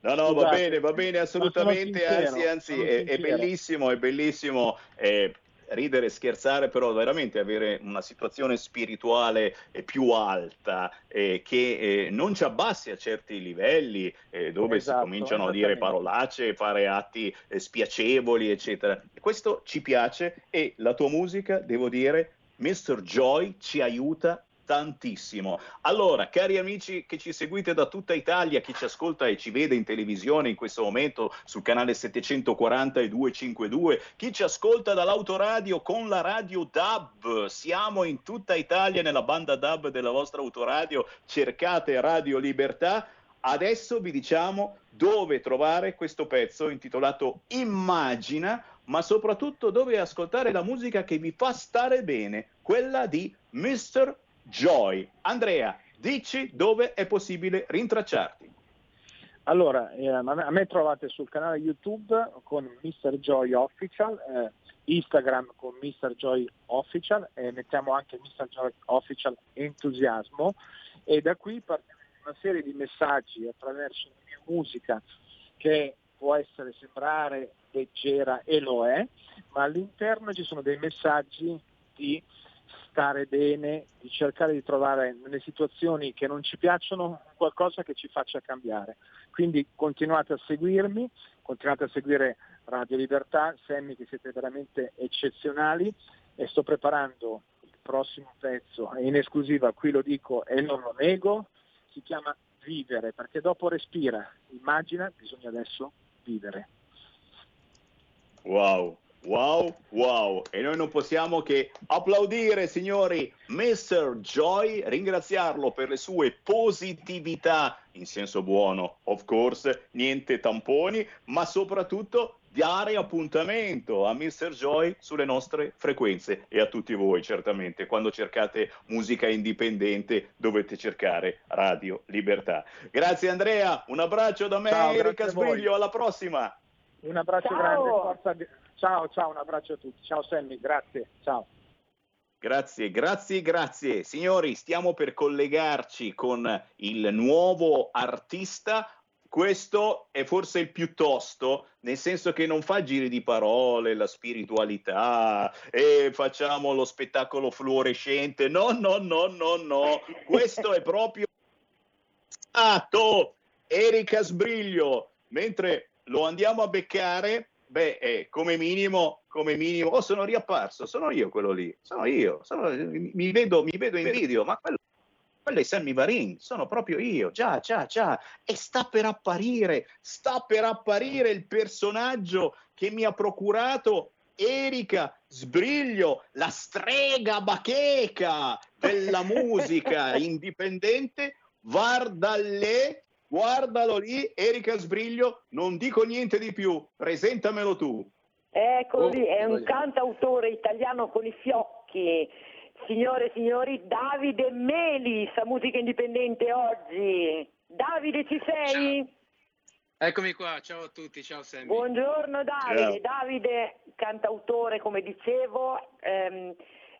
No, no, va bene, va bene, assolutamente, sincero, anzi, anzi, è, è bellissimo, è bellissimo. Eh, ridere, scherzare, però veramente avere una situazione spirituale più alta eh, che eh, non ci abbassi a certi livelli eh, dove esatto, si cominciano a dire parolacce, fare atti eh, spiacevoli, eccetera. Questo ci piace e la tua musica, devo dire, mister Joy ci aiuta tantissimo. Allora, cari amici che ci seguite da tutta Italia, chi ci ascolta e ci vede in televisione in questo momento sul canale settecentoquaranta e duecentocinquantadue, chi ci ascolta dall'autoradio con la radio D A B, siamo in tutta Italia nella banda D A B della vostra autoradio, cercate Radio Libertà. Adesso vi diciamo dove trovare questo pezzo intitolato Immagina, ma soprattutto dove ascoltare la musica che vi fa stare bene, quella di mister Joy. Andrea, dici dove è possibile rintracciarti. Allora, eh, a me trovate sul canale YouTube con mister Joy Official, eh, Instagram con mister Joy Official e mettiamo anche mister Joy Official Entusiasmo, e da qui partiamo una serie di messaggi attraverso la mia musica che può essere sembrare leggera, e lo è, ma all'interno ci sono dei messaggi di stare bene, di cercare di trovare nelle situazioni che non ci piacciono qualcosa che ci faccia cambiare. Quindi continuate a seguirmi, continuate a seguire Radio Libertà, Sammy, che siete veramente eccezionali, e sto preparando il prossimo pezzo in esclusiva, qui lo dico e non lo nego, si chiama Vivere, perché dopo Respira, Immagina, bisogna adesso vivere. Wow, wow, wow, e noi non possiamo che applaudire, signori, mister Joy, ringraziarlo per le sue positività in senso buono, of course, niente tamponi, ma soprattutto dare appuntamento a mister Joy sulle nostre frequenze, e a tutti voi certamente, quando cercate musica indipendente dovete cercare Radio Libertà. Grazie Andrea, un abbraccio da me, ciao, Erika Sbriglio, alla prossima. Un abbraccio, ciao. Grande, forza. Ciao, ciao, un abbraccio a tutti. Ciao Sammy, grazie, ciao. Grazie, grazie, grazie. Signori, stiamo per collegarci con il nuovo artista. Questo è forse il piuttosto, nel senso che non fa giri di parole, la spiritualità, e facciamo lo spettacolo fluorescente. No, no, no, no, no. Questo è proprio stato Erika Sbriglio, mentre lo andiamo a beccare, beh, eh, come minimo, come minimo, oh, sono riapparso, sono io quello lì, sono io, sono, mi, vedo, mi vedo in video, ma quello, quello è Sammy Varin, sono proprio io, già, già, già, e sta per apparire, sta per apparire il personaggio che mi ha procurato Erika Sbriglio, la strega bacheca della musica indipendente, Vardallè. Guardalo lì, Erika Sbriglio, non dico niente di più, presentamelo tu. Eccolo lì, è un cantautore italiano con i fiocchi, signore e signori, Davide Melis, a Musica Indipendente oggi. Davide, ci sei? Ciao. Eccomi qua, ciao a tutti, ciao Sammy. Buongiorno Davide, ciao. Davide, cantautore come dicevo, ehm,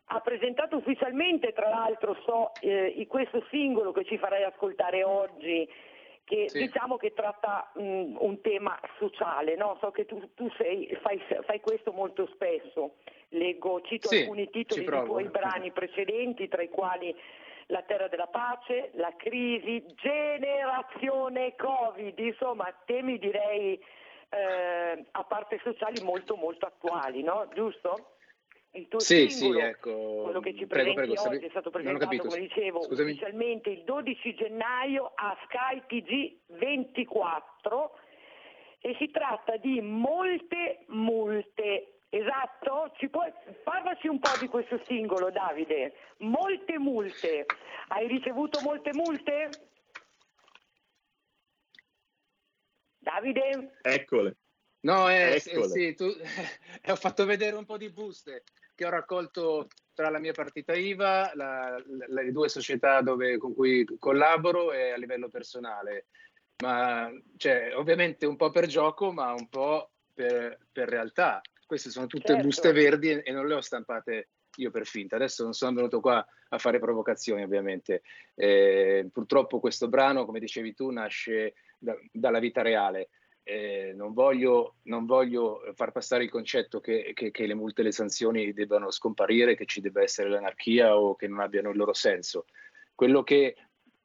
ha presentato ufficialmente, tra l'altro so, eh, questo singolo che ci farai ascoltare oggi, che sì, diciamo che tratta mh, un tema sociale, no? So che tu, tu sei, fai, fai questo molto spesso, leggo, cito sì, alcuni titoli dei tuoi brani precedenti, tra i quali La terra della pace, La crisi, Generazione Covid, insomma temi direi eh, a parte sociali molto molto attuali, no? Giusto? Il tuo sì, singolo, sì, ecco, quello che ci prego, presenti prego, oggi, è stato presentato, come dicevo, Scusami. ufficialmente il dodici gennaio a Sky T G ventiquattro, e si tratta di Molte Multe, esatto? Ci puoi... Parlaci un po' di questo singolo, Davide. Molte multe, hai ricevuto molte multe? Davide? Eccole. No, eh, eh, sì, tu, eh, ho fatto vedere un po' di buste che ho raccolto tra la mia partita I V A, la, la, le due società dove, con cui collaboro, e a livello personale. Ma cioè, ovviamente un po' per gioco, ma un po' per, per realtà. Queste sono tutte certo. buste verdi e, e non le ho stampate io per finta. Adesso non sono venuto qua a fare provocazioni, ovviamente. Eh, purtroppo questo brano, come dicevi tu, nasce da, dalla vita reale. Eh, non, voglio, non voglio far passare il concetto che, che, che le multe e le sanzioni debbano scomparire, che ci debba essere l'anarchia o che non abbiano il loro senso. Quello che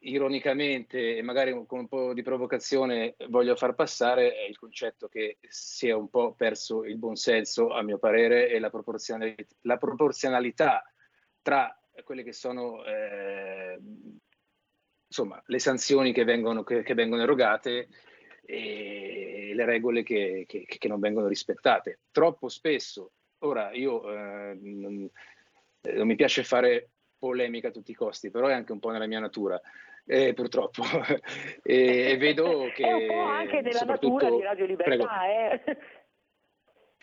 ironicamente e magari con un po' di provocazione voglio far passare è il concetto che si è un po' perso il buon senso, a mio parere, e la proporzionalità, la proporzionalità tra quelle che sono eh, insomma le sanzioni che vengono, che, che vengono erogate e le regole che, che, che non vengono rispettate troppo spesso. Ora io eh, non, non mi piace fare polemica a tutti i costi, però è anche un po' nella mia natura, eh, purtroppo e, e vedo che è un po' anche nella natura di Radio Libertà, eh.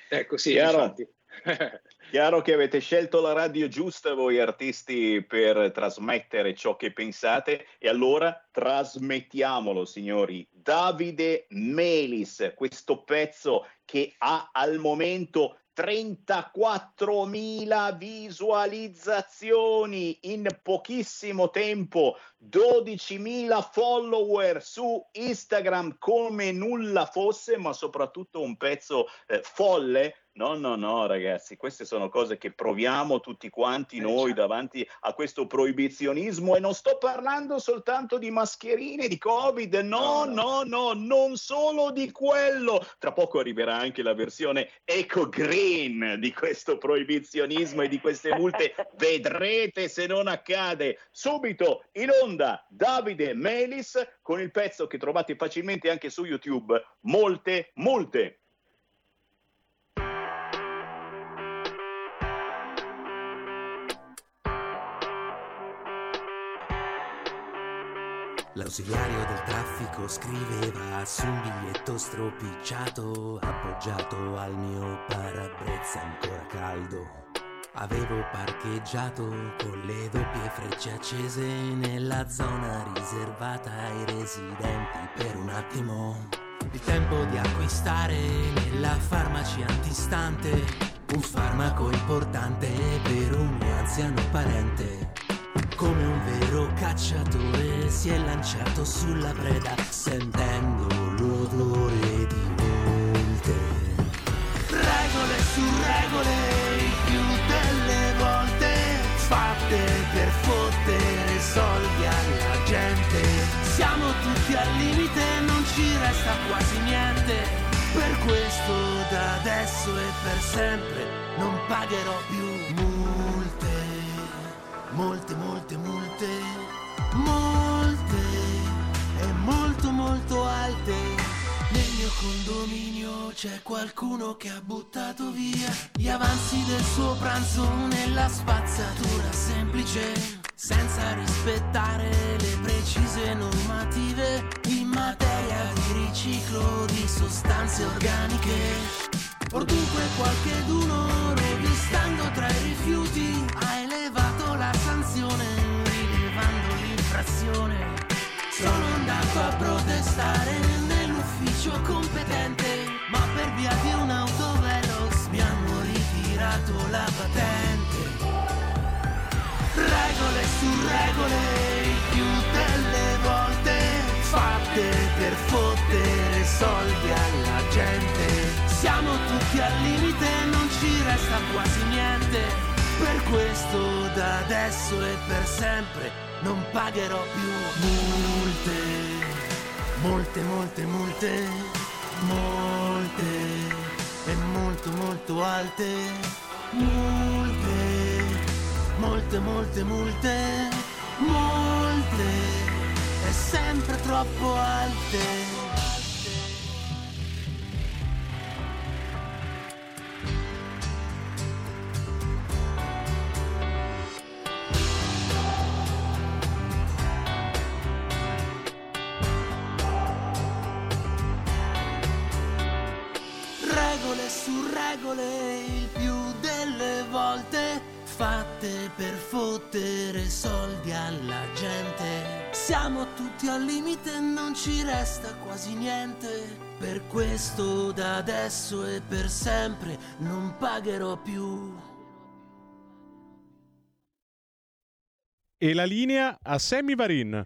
Ecco sì, chiaro. Infatti chiaro che avete scelto la radio giusta voi artisti per trasmettere ciò che pensate, e allora trasmettiamolo, signori. Davide Melis, questo pezzo che ha al momento trentaquattromila visualizzazioni in pochissimo tempo, dodicimila follower su Instagram come nulla fosse, ma soprattutto un pezzo eh, folle. No, no, no, ragazzi, queste sono cose che proviamo tutti quanti noi davanti a questo proibizionismo, e non sto parlando soltanto di mascherine, di Covid, no, no, no, non solo di quello. Tra poco arriverà anche la versione eco green di questo proibizionismo e di queste multe, vedrete se non accade. Subito in onda Davide Melis con il pezzo che trovate facilmente anche su YouTube, Molte Multe. L'ausiliario del traffico scriveva su un biglietto stropicciato, appoggiato al mio parabrezza ancora caldo. Avevo parcheggiato con le doppie frecce accese nella zona riservata ai residenti per un attimo. Il tempo di acquistare nella farmacia antistante un farmaco importante per un mio anziano parente. Come un vero cacciatore si è lanciato sulla preda, sentendo l'odore di molte regole su regole, più delle volte fatte per fottere soldi alla gente. Siamo tutti al limite, non ci resta quasi niente. Per questo da adesso e per sempre non pagherò più multe. Molte, molte, molte, molte e molto, molto alte. Nel mio condominio c'è qualcuno che ha buttato via gli avanzi del suo pranzo nella spazzatura semplice, senza rispettare le precise normative in materia di riciclo di sostanze organiche. Or dunque qualcheduno, rovistando tra i rifiuti, ha elevato la sanzione, rilevando l'infrazione. Sono andato a protestare nell'ufficio competente, ma per via di un autovelox mi hanno ritirato la patente. Regole su regole, più delle volte fatte per fottere soldi alla gente. Siamo tutti al limite, non ci resta quasi niente. Per questo da adesso e per sempre non pagherò più multe. Molte, molte, molte, molte e molto, molto alte. Multe, molte, molte, molte, molte e sempre troppo alte. Il più delle volte fatte per fottere soldi alla gente. Siamo tutti al limite, non ci resta quasi niente. Per questo da adesso e per sempre non pagherò più. E la linea a Sammy Varin.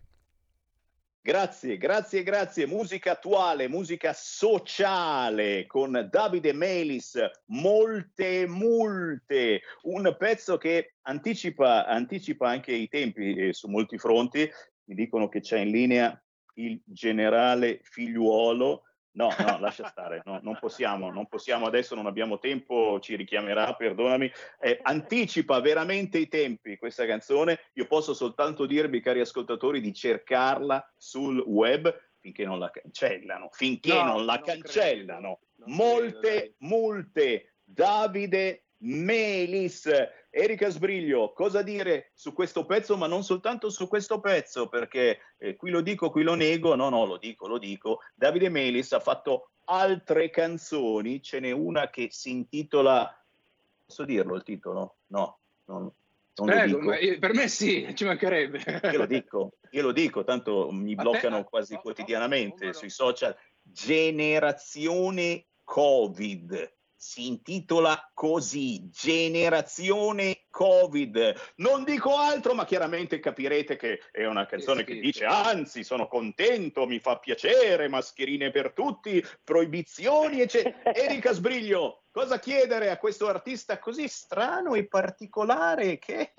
Grazie, grazie, grazie. Musica attuale, musica sociale con Davide Melis, Molte Multe, un pezzo che anticipa, anticipa anche i tempi eh, su molti fronti. Mi dicono che c'è in linea il generale Figliuolo. No, no, lascia stare, no, non possiamo, non possiamo adesso, non abbiamo tempo, ci richiamerà, perdonami. Eh, anticipa veramente i tempi questa canzone. Io posso soltanto dirvi, cari ascoltatori, di cercarla sul web finché non la cancellano, finché no, non la non cancellano. Credo, Molte Multe, Davide Melis. Erika Sbriglio, cosa dire su questo pezzo, ma non soltanto su questo pezzo, perché eh, qui lo dico, qui lo nego, no, no, lo dico, lo dico. Davide Melis ha fatto altre canzoni, ce n'è una che si intitola, posso dirlo il titolo? No, non, non Prego, lo dico. Ma io, per me sì, ci mancherebbe. Io lo dico, io lo dico, tanto mi bloccano te, quasi no, quotidianamente no, no, no, no. sui social. Generazione Covid. si intitola così, Generazione Covid. Non dico altro, ma chiaramente capirete che è una canzone che dice anzi, sono contento, mi fa piacere, mascherine per tutti, proibizioni, eccetera. Erika Sbriglio, cosa chiedere a questo artista così strano e particolare che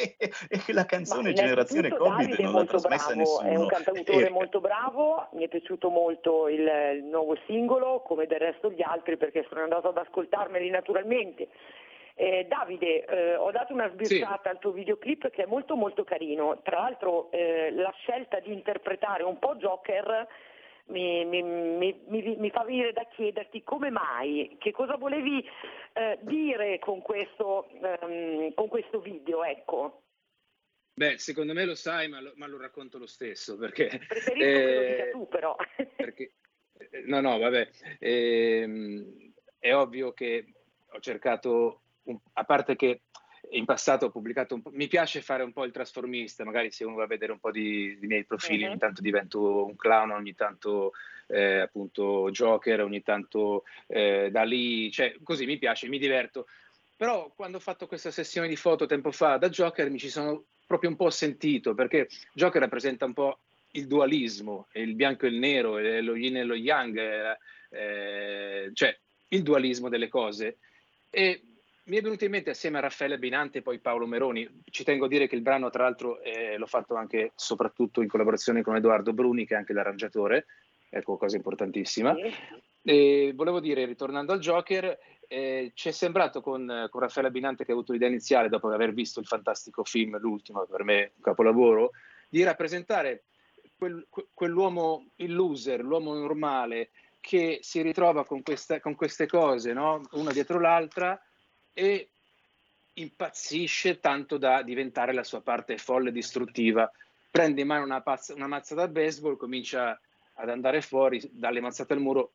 la canzone ma Generazione Covid Davide non l'ha trasmessa a nessuno? È un cantautore molto bravo, mi è piaciuto molto il, il nuovo singolo, come del resto gli altri, perché sono andato ad ascoltarmeli naturalmente. Eh, Davide, eh, ho dato una sbirciata sì. al tuo videoclip, che è molto molto carino. Tra l'altro eh, la scelta di interpretare un po' Joker mi, mi, mi, mi, mi fa venire da chiederti come mai, che cosa volevi eh, dire con questo, ehm, con questo video, ecco. Beh, secondo me lo sai, ma lo, ma lo racconto lo stesso, perché... Preferisco eh, che lo dica tu, però. Perché, no, no, vabbè, eh, è ovvio che ho cercato... A parte che in passato ho pubblicato un po', mi piace fare un po' il trasformista, magari se uno va a vedere un po' di, di miei profili, uh-huh. ogni tanto divento un clown, ogni tanto eh, appunto Joker, ogni tanto eh, da lì, cioè così mi piace, mi diverto. Però quando ho fatto questa sessione di foto tempo fa da Joker mi ci sono proprio un po' sentito, perché Joker rappresenta un po' il dualismo, il bianco e il nero, lo yin e lo yang, eh, eh, cioè il dualismo delle cose. E mi è venuto in mente, assieme a Raffaele Binante e poi Paolo Meroni, ci tengo a dire che il brano tra l'altro eh, l'ho fatto anche soprattutto in collaborazione con Edoardo Bruni, che è anche l'arrangiatore, ecco, cosa importantissima. E volevo dire, ritornando al Joker, eh, ci è sembrato con, con Raffaele Binante, che ha avuto l'idea iniziale dopo aver visto il fantastico film, l'ultimo, per me un capolavoro, di rappresentare quel, quell'uomo, il loser, l'uomo normale, che si ritrova con, questa, con queste cose, no? Una dietro l'altra, e impazzisce tanto da diventare la sua parte folle, distruttiva, prende in mano una, pazza, una mazza da baseball, comincia ad andare fuori dalle mazzate al muro,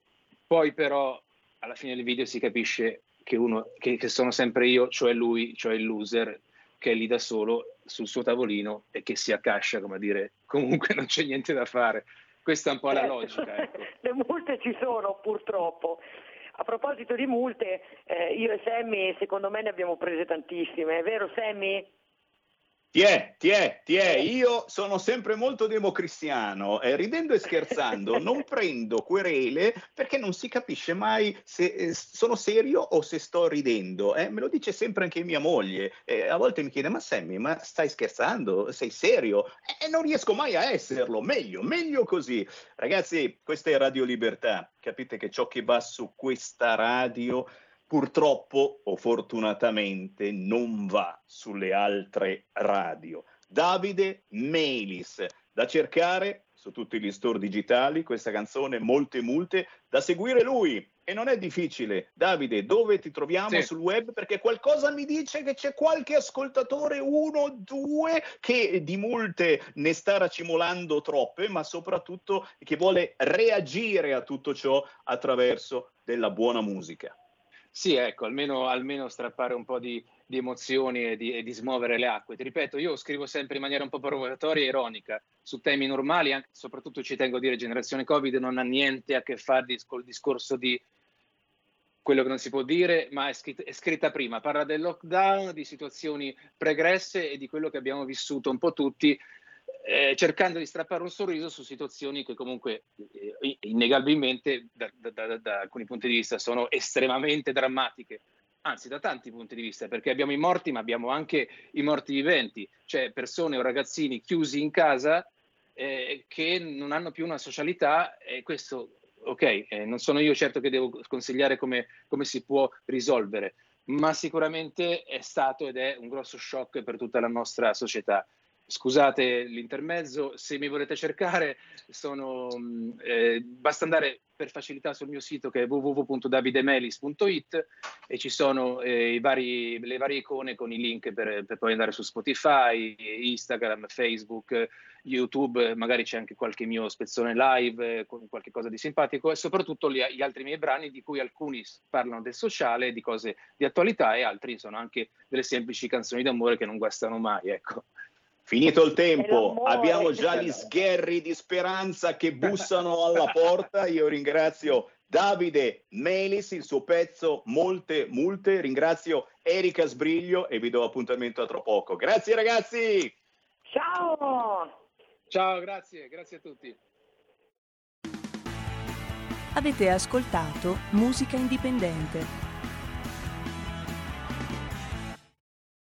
poi però alla fine del video si capisce che, uno, che, che sono sempre io, cioè lui, cioè il loser, che è lì da solo sul suo tavolino e che si accascia, come a dire, comunque non c'è niente da fare. Questa è un po' la logica, ecco. Le multe ci sono, purtroppo. A proposito di multe, eh, io e Sammy, secondo me, ne abbiamo prese tantissime, è vero Sammy? Ti è, ti è, ti è. Io sono sempre molto democristiano, eh, ridendo e scherzando, non prendo querele perché non si capisce mai se eh, sono serio o se sto ridendo. Eh? Me lo dice sempre anche mia moglie, eh, a volte mi chiede, ma Sammy, ma stai scherzando? Sei serio? E eh, non riesco mai a esserlo, meglio, meglio così. Ragazzi, questa è Radio Libertà, capite che ciò che va su questa radio... purtroppo o fortunatamente non va sulle altre radio. Davide Melis, da cercare su tutti gli store digitali, questa canzone Molte Multe, da seguire lui. E non è difficile. Davide, dove ti troviamo sì. sul web? Perché qualcosa mi dice che c'è qualche ascoltatore, uno, due, che di multe ne sta racimolando troppe, ma soprattutto che vuole reagire a tutto ciò attraverso della buona musica. Sì, ecco, almeno, almeno strappare un po' di, di emozioni e di, e di smuovere le acque. Ti ripeto, io scrivo sempre in maniera un po' provocatoria e ironica su temi normali, anche, soprattutto ci tengo a dire Generazione Covid non ha niente a che fare dis- col discorso di quello che non si può dire, ma è, scritt- è scritta prima, parla del lockdown, di situazioni pregresse e di quello che abbiamo vissuto un po' tutti, eh, cercando di strappare un sorriso su situazioni che comunque eh, innegabilmente da, da, da, da alcuni punti di vista sono estremamente drammatiche, anzi da tanti punti di vista, perché abbiamo i morti ma abbiamo anche i morti viventi, cioè persone o ragazzini chiusi in casa eh, che non hanno più una socialità, e questo ok, eh, non sono io certo che devo consigliare come, come si può risolvere, ma sicuramente è stato ed è un grosso shock per tutta la nostra società. Scusate l'intermezzo, se mi volete cercare, sono, eh, basta andare per facilità sul mio sito che è w w w punto davide melis punto i t e ci sono eh, i vari, le varie icone con i link per, per poi andare su Spotify, Instagram, Facebook, YouTube, magari c'è anche qualche mio spezzone live, eh, con qualche cosa di simpatico, e soprattutto gli, gli altri miei brani, di cui alcuni parlano del sociale, di cose di attualità, e altri sono anche delle semplici canzoni d'amore che non guastano mai, ecco. Finito il tempo, abbiamo già gli sgherri di speranza che bussano alla porta. Io ringrazio Davide Melis, il suo pezzo Molte Multe. Ringrazio Erika Sbriglio e vi do appuntamento a tra poco. Grazie ragazzi! Ciao! Ciao, grazie, grazie a tutti. Avete ascoltato Musica Indipendente.